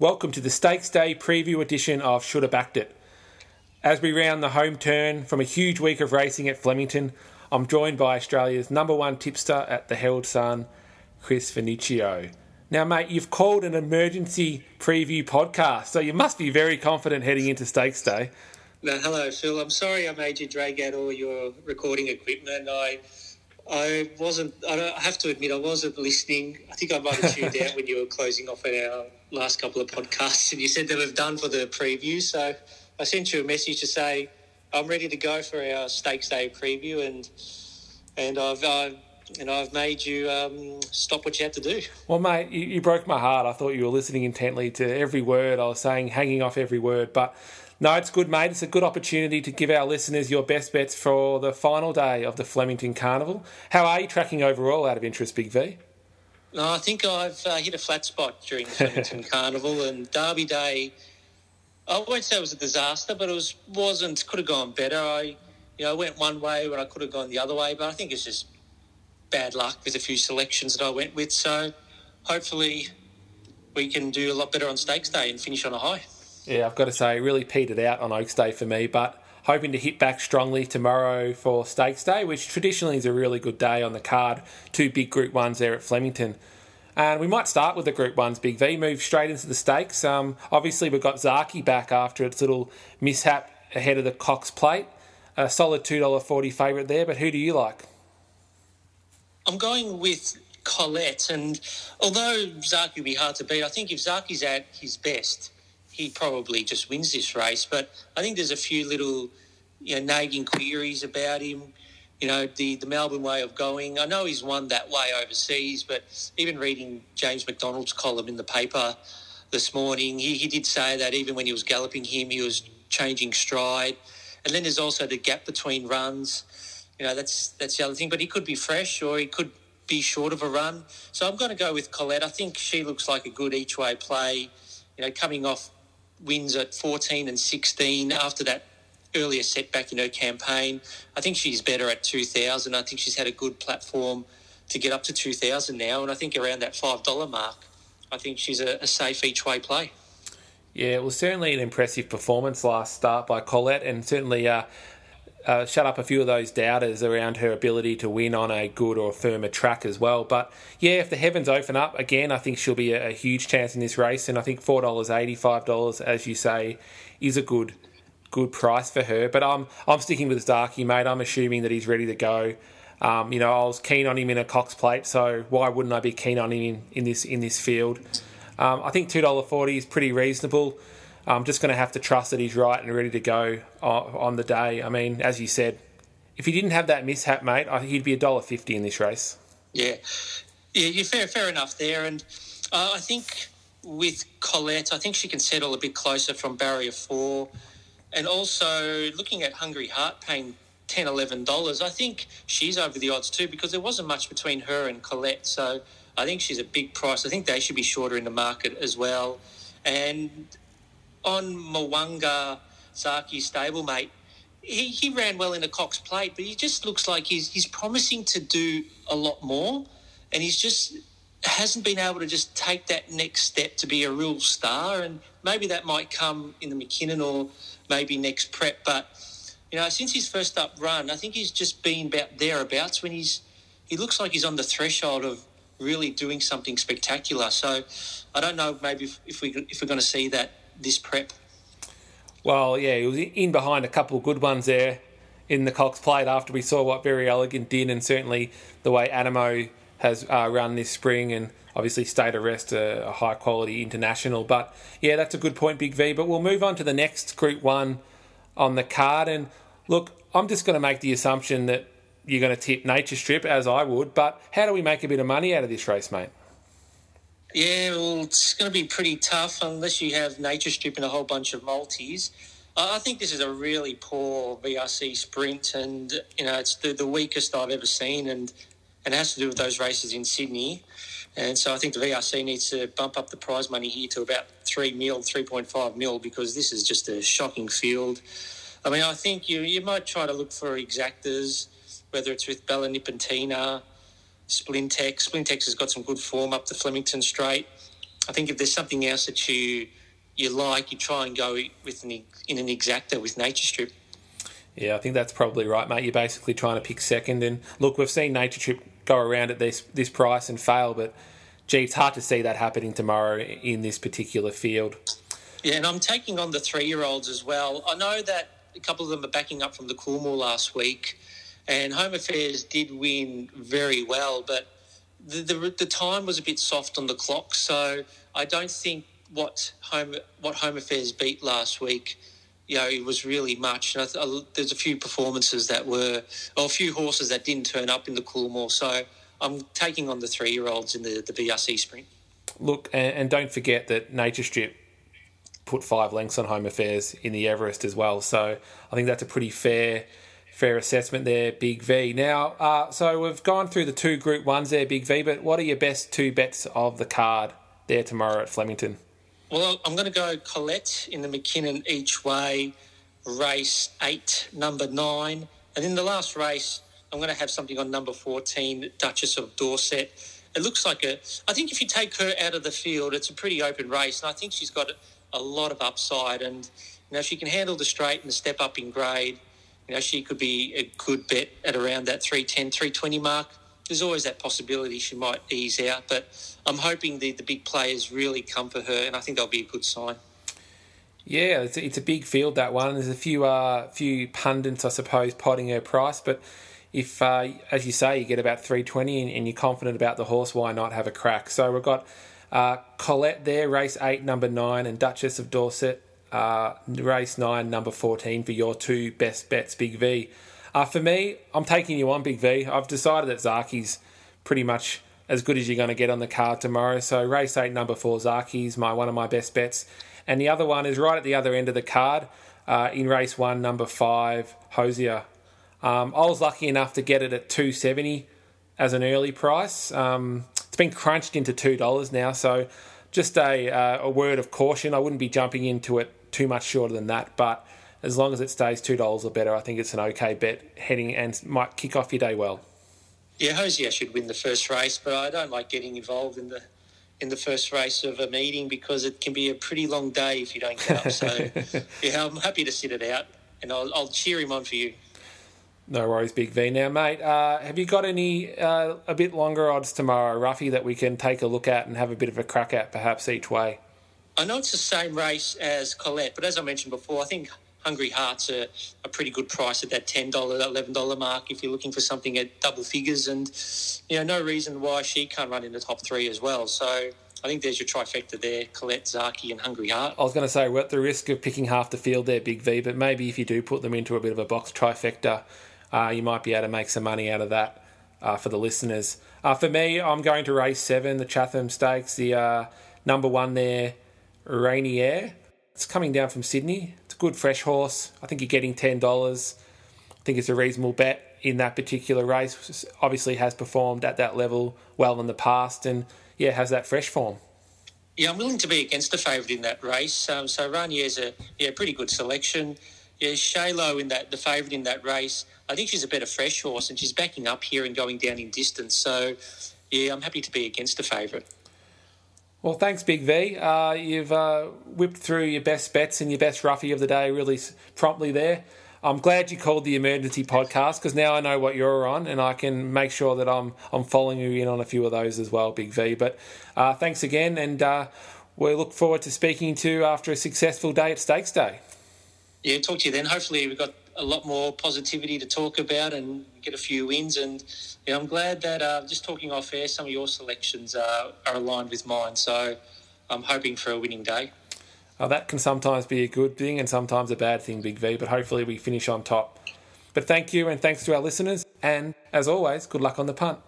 Welcome to the Stakes Day preview edition of Shoulda Backed It. As we round the home turn from a huge week of racing at Flemington, I'm joined by Australia's number one tipster at the Herald Sun, Chris Venicio. Now, mate, you've called an emergency preview podcast, so you must be very confident heading into Stakes Day. No, hello, Phil. I'm sorry I made you drag out all your recording equipment. I wasn't, I have to admit, I wasn't listening. I think I might have tuned out when you were closing off at our last couple of podcasts and you said that we've done for the preview. So I sent you a message to say I'm ready to go for our Stakes Day preview and I've made you stop what you had to do. Well, mate, you broke my heart. I thought you were listening intently to every word I was saying, hanging off every word. But no, it's good, mate. It's a good opportunity to give our listeners your best bets for the final day of the Flemington Carnival. How are you tracking overall out of interest, Big V? No, I think I've hit a flat spot during the Flemington Carnival, and Derby Day, I won't say it was a disaster, but it wasn't, could have gone better. I went one way when I could have gone the other way, but I think it's just bad luck with a few selections that I went with. So hopefully we can do a lot better on Stakes Day and finish on a high. Yeah, I've got to say, really petered out on Oaks Day for me, but hoping to hit back strongly tomorrow for Stakes Day, which traditionally is a really good day on the card. Two big Group 1s there at Flemington. And we might start with the Group 1s, Big V, move straight into the stakes. Obviously, we've got Zaaki back after its little mishap ahead of the Cox Plate. A solid $2.40 favourite there, but who do you like? I'm going with Colette, and although Zaaki would be hard to beat, I think if Zaki's at his best, he probably just wins this race. But I think there's a few little, nagging queries about him. The Melbourne way of going. I know he's won that way overseas, but even reading James McDonald's column in the paper this morning, he did say that even when he was galloping him, he was changing stride. And then there's also the gap between runs. That's the other thing. But he could be fresh or he could be short of a run. So I'm going to go with Colette. I think she looks like a good each-way play, coming off wins at 14 and 16 after that earlier setback in her campaign. I think she's better at 2,000. I think she's had a good platform to get up to 2,000 now, and I think around that $5 mark, I think she's a safe each-way play. Yeah, it was certainly an impressive performance last start by Colette, and certainly shut up a few of those doubters around her ability to win on a good or firmer track as well. But yeah, if the heavens open up again, I think she'll be a huge chance in this race. And I think $4.80, $5, as you say, is a good price for her. But I'm sticking with Starkey, mate. I'm assuming that he's ready to go. I was keen on him in a Cox Plate, so why wouldn't I be keen on him in this field? I think $2.40 is pretty reasonable. I'm just going to have to trust that he's right and ready to go on the day. I mean, as you said, if he didn't have that mishap, mate, he'd be $1.50 in this race. Yeah, you're fair enough there. And I think with Colette, I think she can settle a bit closer from barrier 4. And also looking at Hungry Heart paying $10, $11, I think she's over the odds too because there wasn't much between her and Colette. So I think she's a big price. I think they should be shorter in the market as well. And on Mwanga, Zaki's stablemate, he ran well in a Cox Plate, but he just looks like he's promising to do a lot more, and he's just hasn't been able to just take that next step to be a real star, and maybe that might come in the McKinnon or maybe next prep. But, since his first up run, I think he's just been about thereabouts when he looks like he's on the threshold of really doing something spectacular. So I don't know maybe if we're going to see that this prep. Well, yeah, he was in behind a couple of good ones there in the Cox Plate after we saw what Very Elegant did, and certainly the way Animo has run this spring, and obviously State Arrest, a high-quality international. But, yeah, that's a good point, Big V. But we'll move on to the next Group 1 on the card. And, look, I'm just going to make the assumption that you're going to tip Nature Strip, as I would. But how do we make a bit of money out of this race, mate? Yeah, well, it's going to be pretty tough unless you have Nature Strip and a whole bunch of multis. I think this is a really poor BRC Sprint, and, it's the weakest I've ever seen, and it has to do with those races in Sydney. And so I think the VRC needs to bump up the prize money here to about $3 million, $3.5 million, because this is just a shocking field. I mean, I think you might try to look for exactas, whether it's with Bella Nippentina, Splintex. Splintex has got some good form up the Flemington Straight. I think if there's something else that you like, you try and go with in an exacta with Nature Strip. Yeah, I think that's probably right, mate. You're basically trying to pick second. And, look, we've seen Nature Trip go around at this price and fail, but, gee, it's hard to see that happening tomorrow in this particular field. Yeah, and I'm taking on the three-year-olds as well. I know that a couple of them are backing up from the Coolmore last week, and Home Affairs did win very well, but the time was a bit soft on the clock, so I don't think what Home Affairs beat last week, you know, it was really much. And there's a few performances that were, or a few horses that didn't turn up in the Coolmore. So I'm taking on the three-year-olds in the BRC Sprint. Look, and don't forget that Nature Strip put 5 lengths on Home Affairs in the Everest as well. So I think that's a pretty fair assessment there, Big V. Now, so we've gone through the two Group 1s there, Big V, but what are your best two bets of the card there tomorrow at Flemington? Well, I'm going to go Colette in the McKinnon each way, race 8, number 9. And in the last race, I'm going to have something on number 14, Duchess of Dorset. It looks like I think if you take her out of the field, it's a pretty open race, and I think she's got a lot of upside. And, you know, if she can handle the straight and the step up in grade, you know, she could be a good bet at around that 310, 320 mark. There's always that possibility she might ease out, but I'm hoping the big players really come for her, and I think that'll be a good sign. Yeah, it's a big field, that one. There's a few pundits, I suppose, potting her price, but if, as you say, you get about 320 and you're confident about the horse, why not have a crack? So we've got Colette there, race 8, number 9, and Duchess of Dorset, race 9, number 14 for your two best bets, Big V. For me, I'm taking you on, Big V. I've decided that Zaki's pretty much as good as you're going to get on the card tomorrow. So race 8, number 4, Zaki's one of my best bets. And the other one is right at the other end of the card, in race 1, number 5, Hosier. I was lucky enough to get it at $2.70 as an early price. It's been crunched into $2 now, so just a word of caution. I wouldn't be jumping into it too much shorter than that, but as long as it stays $2 or better, I think it's an okay bet heading and might kick off your day well. Yeah, Hosier should win the first race, but I don't like getting involved in the first race of a meeting because it can be a pretty long day if you don't get up. So, yeah, I'm happy to sit it out, and I'll cheer him on for you. No worries, Big V. Now, mate, have you got any a bit longer odds tomorrow, Ruffy, that we can take a look at and have a bit of a crack at perhaps each way? I know it's the same race as Colette, but as I mentioned before, I think Hungry Heart's a pretty good price at that $10, $11 mark if you're looking for something at double figures, and, you know, no reason why she can't run in the top three as well. So I think there's your trifecta there, Colette, Zaaki and Hungry Heart. I was going to say, we're at the risk of picking half the field there, Big V, but maybe if you do put them into a bit of a box trifecta, you might be able to make some money out of that for the listeners. For me, I'm going to race 7, the Chatham Stakes, the number 1 there, Rainier. It's coming down from Sydney. It's a good fresh horse. I think you're getting $10. I think it's a reasonable bet in that particular race. Obviously has performed at that level well in the past and, yeah, has that fresh form. Yeah, I'm willing to be against the favourite in that race. So Rainier's a pretty good selection. Yeah, Shalo in the favourite in that race. I think she's a better fresh horse and she's backing up here and going down in distance. So, yeah, I'm happy to be against the favourite. Well, thanks, Big V. You've whipped through your best bets and your best roughy of the day really promptly there. I'm glad you called the emergency podcast because now I know what you're on and I can make sure that I'm following you in on a few of those as well, Big V. But thanks again, and we look forward to speaking to you after a successful day at Stakes Day. Yeah, talk to you then. Hopefully we've got a lot more positivity to talk about and get a few wins. And you know, I'm glad that just talking off air, some of your selections are aligned with mine. So I'm hoping for a winning day. That can sometimes be a good thing and sometimes a bad thing, Big V, but hopefully we finish on top. But thank you and thanks to our listeners. And as always, good luck on the punt.